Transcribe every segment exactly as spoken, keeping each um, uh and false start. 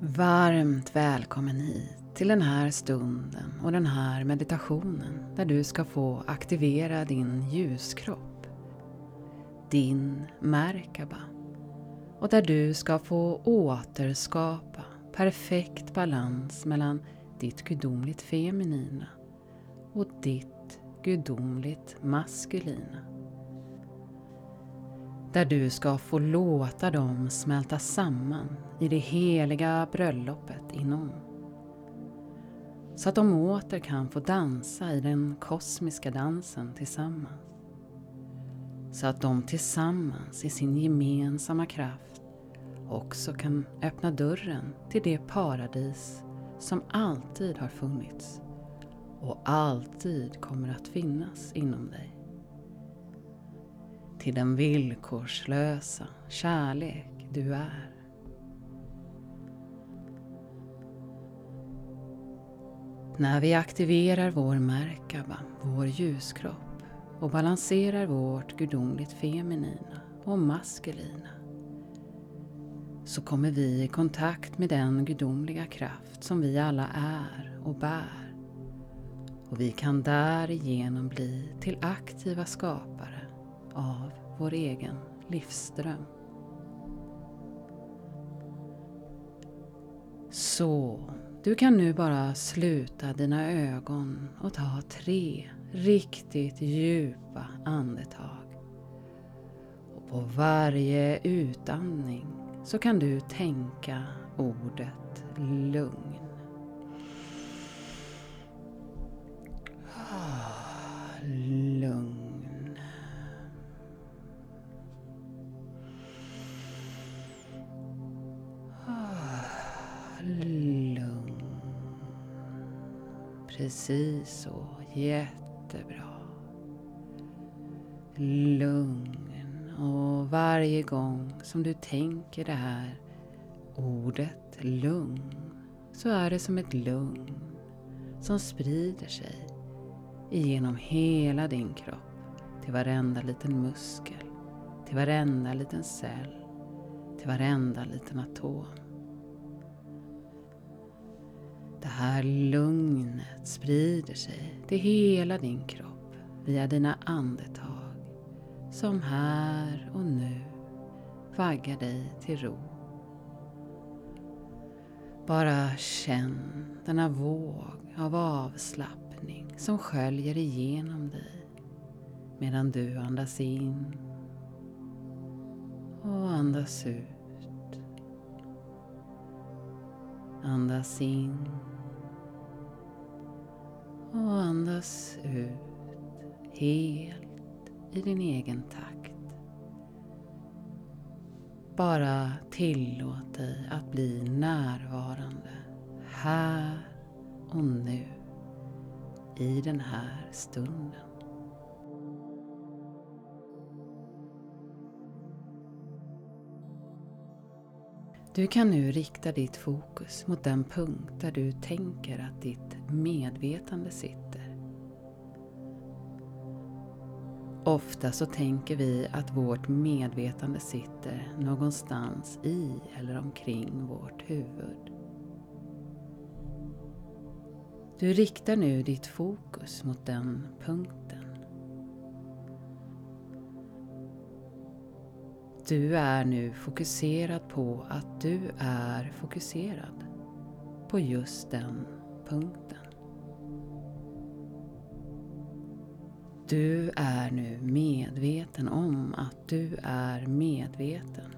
Varmt välkommen hit till den här stunden och den här meditationen där du ska få aktivera din ljuskropp, din Merkaba, och där du ska få återskapa perfekt balans mellan ditt gudomligt feminina och ditt gudomligt maskulina. Där du ska få låta dem smälta samman i det heliga bröllopet inom. Så att de åter kan få dansa i den kosmiska dansen tillsammans. Så att de tillsammans i sin gemensamma kraft också kan öppna dörren till det paradis som alltid har funnits och alltid kommer att finnas inom dig. Till den villkorslösa kärlek du är. När vi aktiverar vår Merkaba, vår ljuskropp, och balanserar vårt gudomligt feminina och maskulina, så kommer vi i kontakt med den gudomliga kraft som vi alla är och bär. Och vi kan därigenom bli till aktiva skapare av vår egen livsström. Så, du kan nu bara sluta dina ögon och ta tre riktigt djupa andetag. Och på varje utandning så kan du tänka ordet lugn. Lugn. Lugn. Precis så, jättebra. Lugn. Och varje gång som du tänker det här ordet lugn, så är det som ett lugn som sprider sig igenom hela din kropp, till varenda liten muskel, till varenda liten cell, till varenda liten atom. Det här lugnet sprider sig till hela din kropp via dina andetag som här och nu vaggar dig till ro. Bara känn denna våg av avslappning som sköljer igenom dig medan du andas in och andas ut. Andas in och andas ut helt i din egen takt. Bara tillåt dig att bli närvarande här och nu i den här stunden. Du kan nu rikta ditt fokus mot den punkt där du tänker att ditt medvetande sitter. Ofta så tänker vi att vårt medvetande sitter någonstans i eller omkring vårt huvud. Du riktar nu ditt fokus mot den punkten. Du är nu fokuserad på att du är fokuserad på just den punkten. Du är nu medveten om att du är medveten.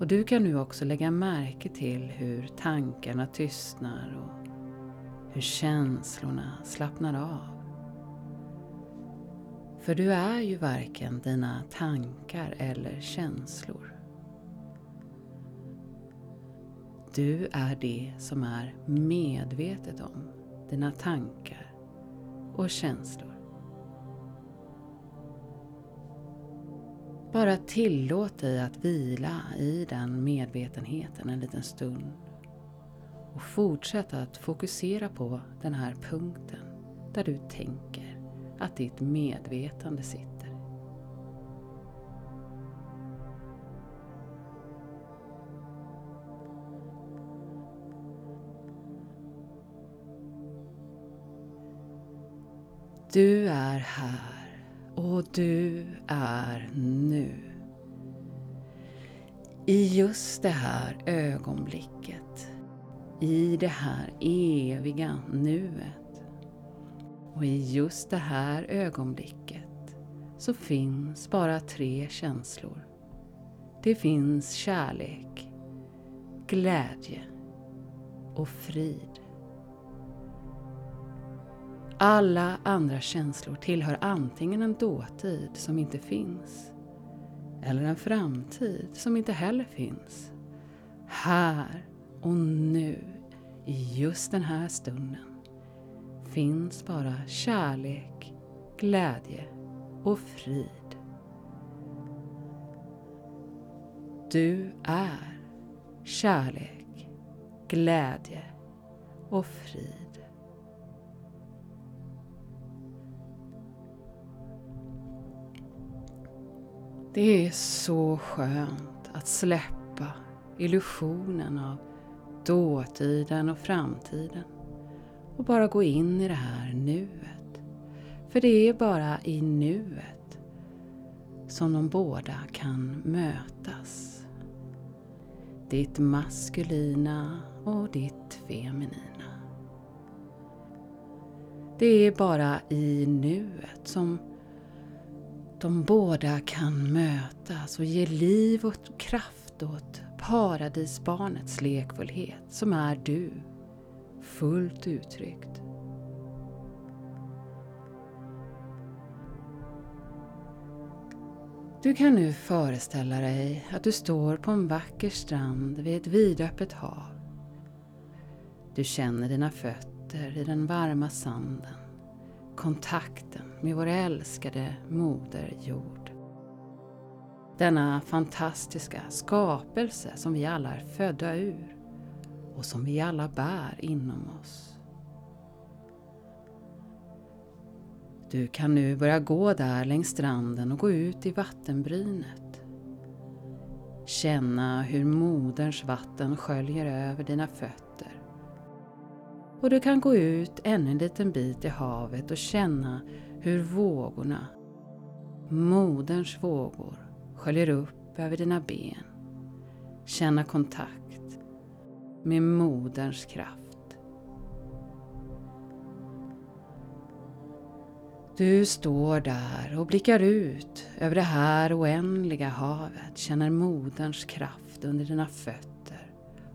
Och du kan nu också lägga märke till hur tankarna tystnar och hur känslorna slappnar av. För du är ju varken dina tankar eller känslor. Du är det som är medvetet om dina tankar och känslor. Bara tillåt dig att vila i den medvetenheten en liten stund. Och fortsätt att fokusera på den här punkten där du tänker att ditt medvetande sitter. Du är här och du är nu. I just det här ögonblicket, i det här eviga nuet. Och i just det här ögonblicket så finns bara tre känslor. Det finns kärlek, glädje och frid. Alla andra känslor tillhör antingen en dåtid som inte finns eller en framtid som inte heller finns. Här och nu, i just den här stunden, finns bara kärlek, glädje och frid. Du är kärlek, glädje och frid. Det är så skönt att släppa illusionen av dåtiden och framtiden och bara gå in i det här nuet. För det är bara i nuet som de båda kan mötas. Ditt maskulina och ditt feminina. Det är bara i nuet som de båda kan mötas och ge liv och kraft åt paradisbarnets lekfullhet som är du, fullt uttryckt. Du kan nu föreställa dig att du står på en vacker strand vid ett vidöppet hav. Du känner dina fötter i den varma sanden, kontakten med vår älskade moder jord. Denna fantastiska skapelse som vi alla är födda ur och som vi alla bär inom oss. Du kan nu börja gå där längs stranden och gå ut i vattenbrynet. Känna hur moderns vatten sköljer över dina fötter. Och du kan gå ut ännu en liten bit i havet och känna hur vågorna, moderns vågor, sköljer upp över dina ben. Känna kontakt med moderns kraft. Du står där och blickar ut över det här oändliga havet. Känner moderns kraft under dina fötter.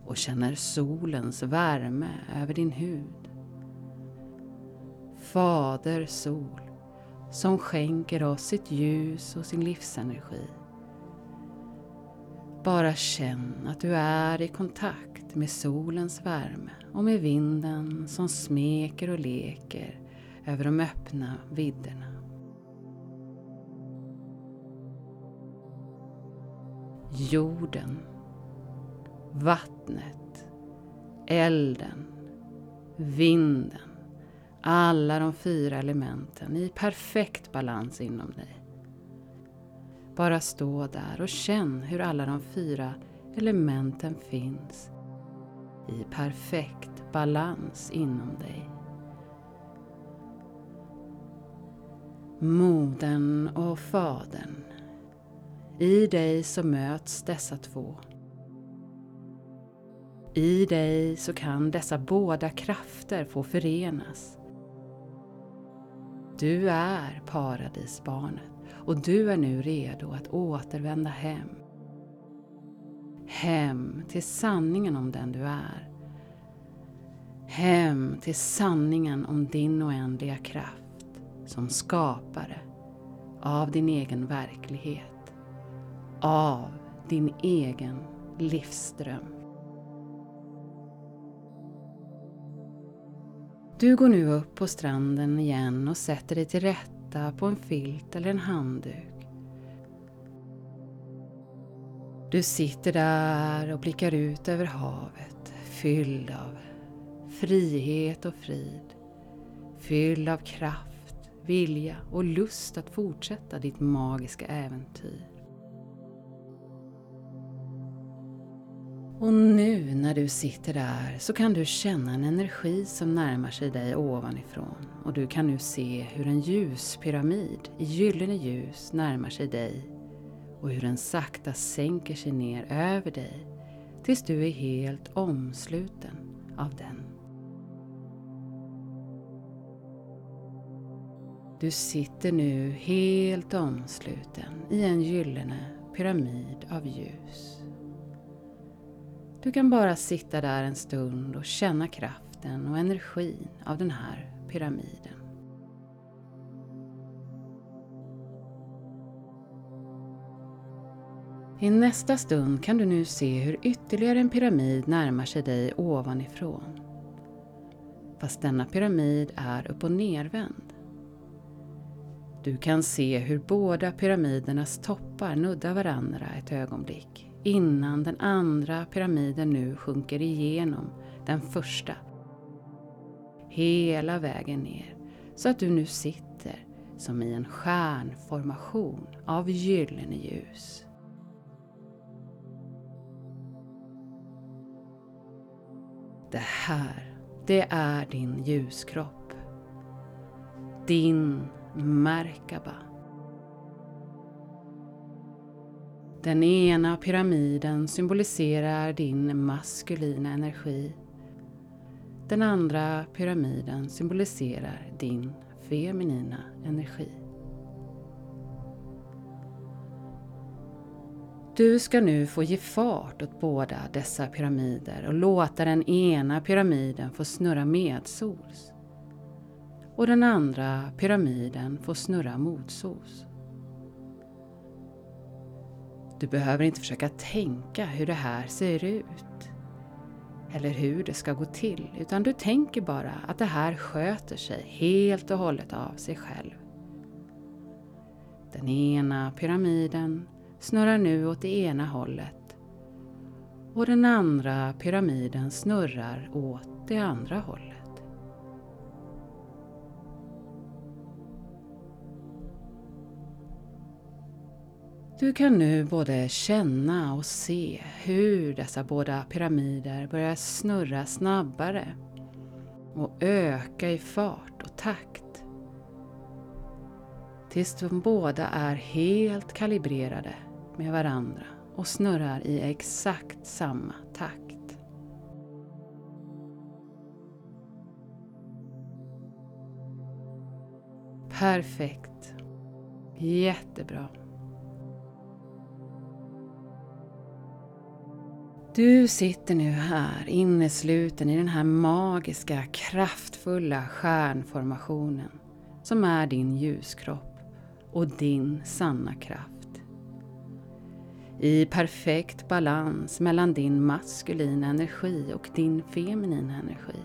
Och känner solens värme över din hud. Fader sol, som skänker oss sitt ljus och sin livsenergi. Bara känn att du är i kontakt med solens värme och med vinden som smeker och leker över de öppna vidderna. Jorden, vattnet, elden, vinden, alla de fyra elementen i perfekt balans inom dig. Bara stå där och känn hur alla de fyra elementen finns i perfekt balans inom dig. Modern och fadern, i dig så möts dessa två. I dig så kan dessa båda krafter få förenas. Du är paradisbarnet och du är nu redo att återvända hem. Hem till sanningen om den du är. Hem till sanningen om din oändliga kraft som skapare av din egen verklighet, av din egen livsdröm. Du går nu upp på stranden igen och sätter dig till rätta på en filt eller en handduk. Du sitter där och blickar ut över havet, fylld av frihet och frid. Fylld av kraft, vilja och lust att fortsätta ditt magiska äventyr. Och nu när du sitter där så kan du känna en energi som närmar sig dig ovanifrån. Och du kan nu se hur en ljuspyramid i gyllene ljus närmar sig dig. Och hur den sakta sänker sig ner över dig tills du är helt omsluten av den. Du sitter nu helt omsluten i en gyllene pyramid av ljus. Du kan bara sitta där en stund och känna kraften och energin av den här pyramiden. I nästa stund kan du nu se hur ytterligare en pyramid närmar sig dig ovanifrån. Fast denna pyramid är upp- och nervänd. Du kan se hur båda pyramidernas toppar nuddar varandra ett ögonblick innan den andra pyramiden nu sjunker igenom den första. Hela vägen ner så att du nu sitter som i en stjärnformation av gyllene ljus. Det här, det är din ljuskropp. Din Merkaba. Den ena pyramiden symboliserar din maskulina energi. Den andra pyramiden symboliserar din feminina energi. Du ska nu få ge fart åt båda dessa pyramider och låta den ena pyramiden få snurra medsols. Och den andra pyramiden får snurra motsols. Du behöver inte försöka tänka hur det här ser ut. Eller hur det ska gå till. Utan du tänker bara att det här sköter sig helt och hållet av sig själv. Den ena pyramiden snurrar nu åt det ena hållet. Och den andra pyramiden snurrar åt det andra hållet. Du kan nu både känna och se hur dessa båda pyramider börjar snurra snabbare och öka i fart och takt. Tills de båda är helt kalibrerade med varandra och snurrar i exakt samma takt. Perfekt. Jättebra. Du sitter nu här innesluten i den här magiska, kraftfulla stjärnformationen som är din ljuskropp och din sanna kraft. I perfekt balans mellan din maskulina energi och din feminina energi.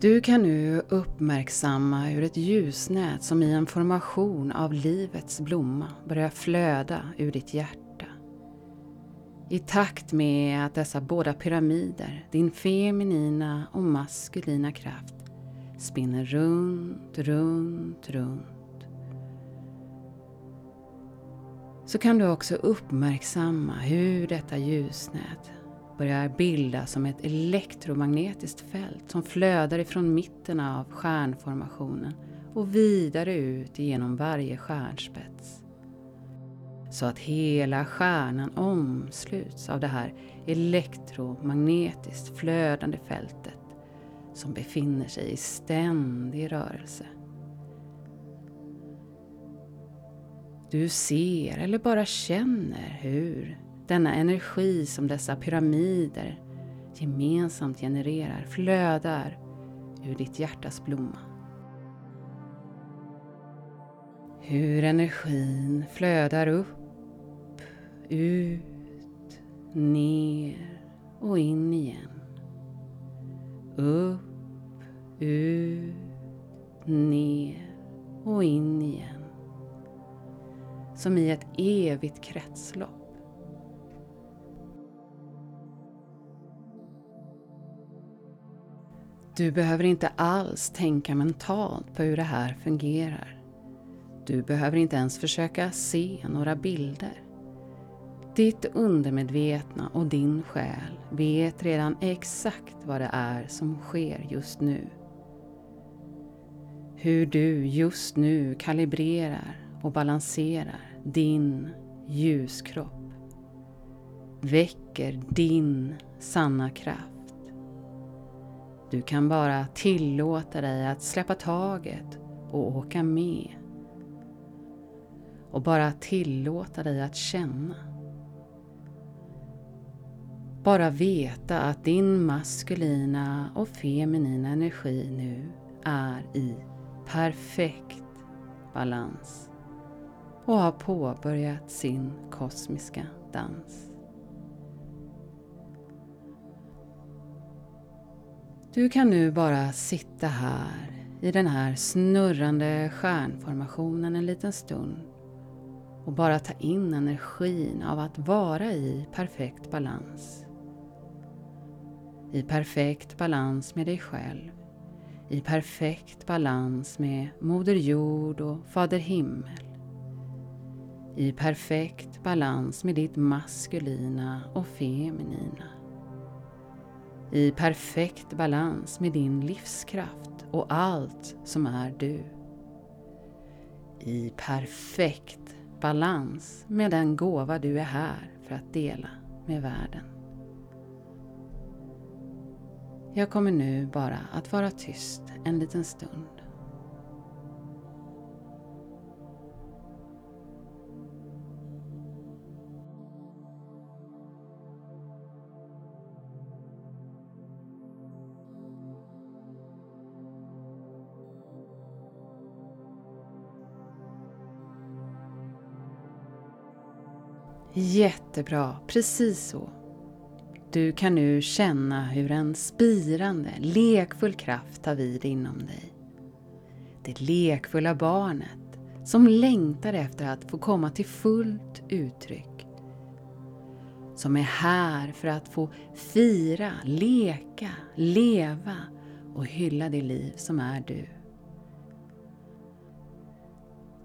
Du kan nu uppmärksamma hur ett ljusnät som i en formation av livets blomma börjar flöda ur ditt hjärta. I takt med att dessa båda pyramider, din feminina och maskulina kraft, spinner runt, runt, runt. Så kan du också uppmärksamma hur detta ljusnät börjar bilda som ett elektromagnetiskt fält som flödar ifrån mitten av stjärnformationen och vidare ut genom varje stjärnspets. Så att hela stjärnan omsluts av det här elektromagnetiskt flödande fältet som befinner sig i ständig rörelse. Du ser eller bara känner hur denna energi som dessa pyramider gemensamt genererar flödar ur ditt hjärtas blomma. Hur energin flödar upp, ut, ner och in igen. Upp, ut, ner och in igen. Som i ett evigt kretslopp. Du behöver inte alls tänka mentalt på hur det här fungerar. Du behöver inte ens försöka se några bilder. Ditt undermedvetna och din själ vet redan exakt vad det är som sker just nu. Hur du just nu kalibrerar och balanserar din ljuskropp väcker din sanna kraft. Du kan bara tillåta dig att släppa taget och åka med. Och bara tillåta dig att känna. Bara veta att din maskulina och feminina energi nu är i perfekt balans och har påbörjat sin kosmiska dans. Du kan nu bara sitta här i den här snurrande stjärnformationen en liten stund och bara ta in energin av att vara i perfekt balans. I perfekt balans med dig själv. I perfekt balans med Moder Jord och Fader Himmel. I perfekt balans med ditt maskulina och feminina. I perfekt balans med din livskraft och allt som är du. I perfekt balans med den gåva du är här för att dela med världen. Jag kommer nu bara att vara tyst en liten stund. Jättebra, precis så. Du kan nu känna hur en spirande, lekfull kraft tar vid inom dig. Det lekfulla barnet som längtar efter att få komma till fullt uttryck. Som är här för att få fira, leka, leva och hylla det liv som är du.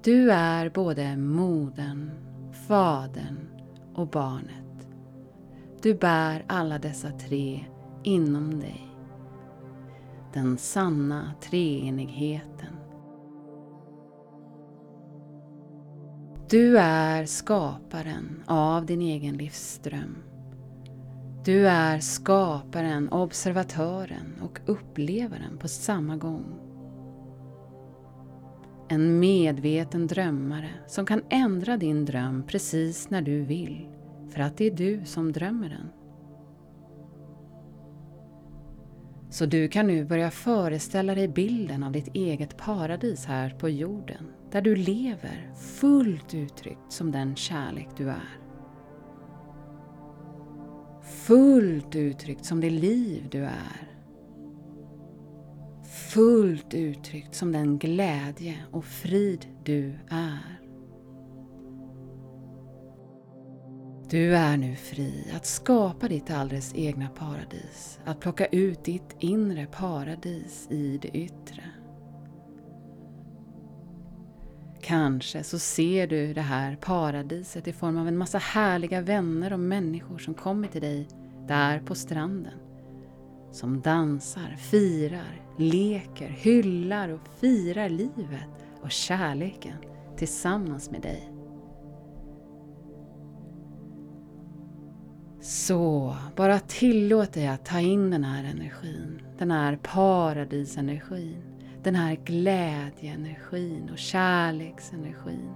Du är både modern, fadern och barnet. Du bär alla dessa tre inom dig. Den sanna treenigheten. Du är skaparen av din egen livsström. Du är skaparen, observatören och upplevaren på samma gång. En medveten drömmare som kan ändra din dröm precis när du vill, för att det är du som drömmer den. Så du kan nu börja föreställa dig bilden av ditt eget paradis här på jorden, där du lever fullt uttryckt som den kärlek du är. Fullt uttryckt som det liv du är. Fullt uttryckt som den glädje och frid du är. Du är nu fri att skapa ditt alldeles egna paradis. Att plocka ut ditt inre paradis i det yttre. Kanske så ser du det här paradiset i form av en massa härliga vänner och människor som kommer till dig där på stranden. Som dansar, firar, leker, hyllar och firar livet och kärleken tillsammans med dig. Så, bara tillåt dig att ta in den här energin, den här paradisenergin, den här glädjeenergin och kärleksenergin.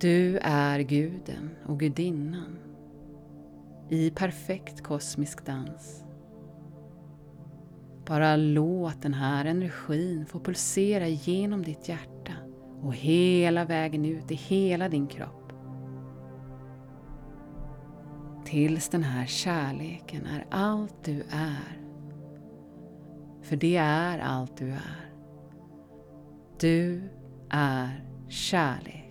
Du är guden och gudinnan. I perfekt kosmisk dans. Bara låt den här energin få pulsera genom ditt hjärta och hela vägen ut i hela din kropp. Tills den här kärleken är allt du är. För det är allt du är. Du är kärlek.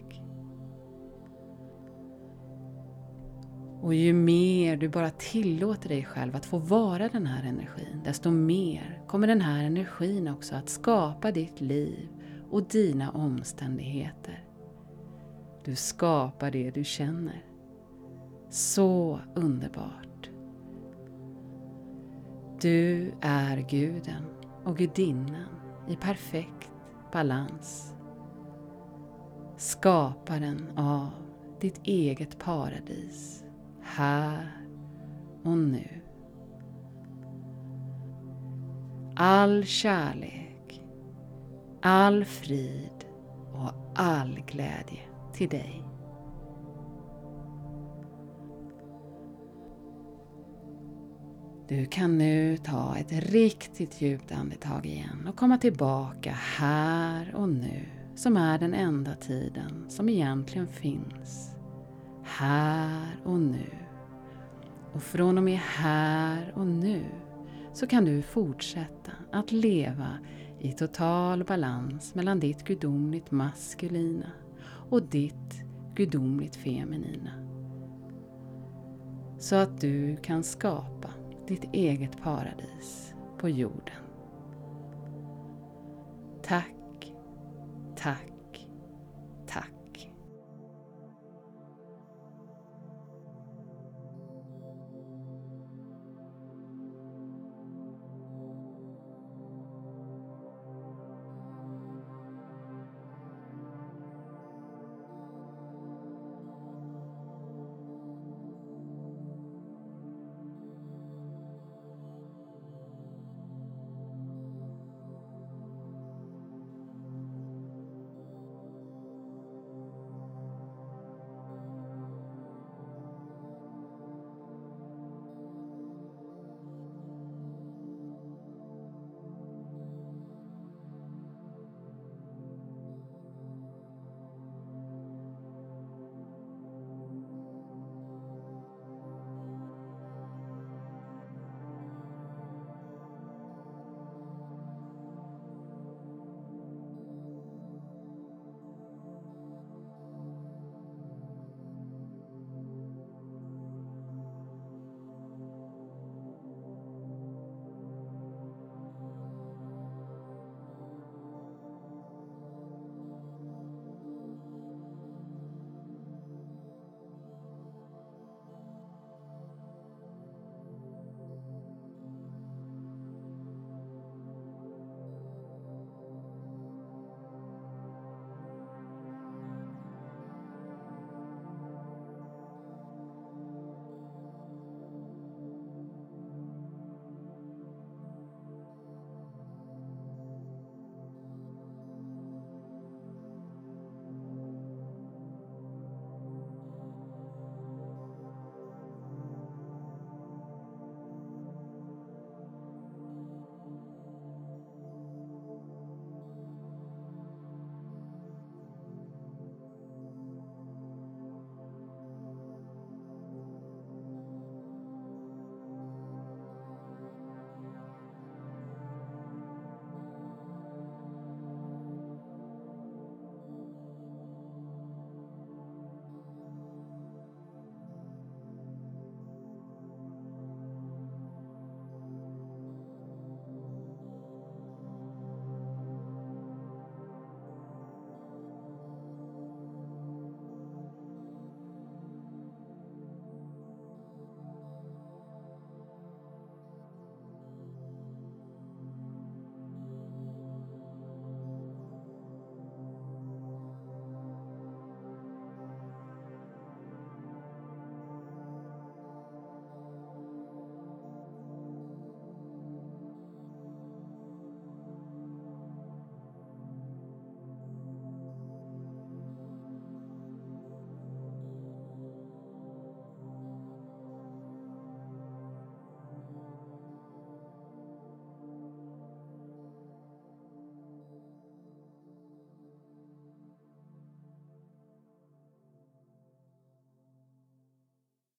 Och ju mer du bara tillåter dig själv att få vara den här energin, desto mer kommer den här energin också att skapa ditt liv och dina omständigheter. Du skapar det du känner. Så underbart. Du är guden och gudinnan i perfekt balans. Skaparen av ditt eget paradis. Här och nu. All kärlek, all frid och all glädje till dig. Du kan nu ta ett riktigt djupt andetag igen och komma tillbaka här och nu, som är den enda tiden som egentligen finns. Här och nu. Och från och med här och nu så kan du fortsätta att leva i total balans mellan ditt gudomligt maskulina och ditt gudomligt feminina. Så att du kan skapa ditt eget paradis på jorden. Tack, tack.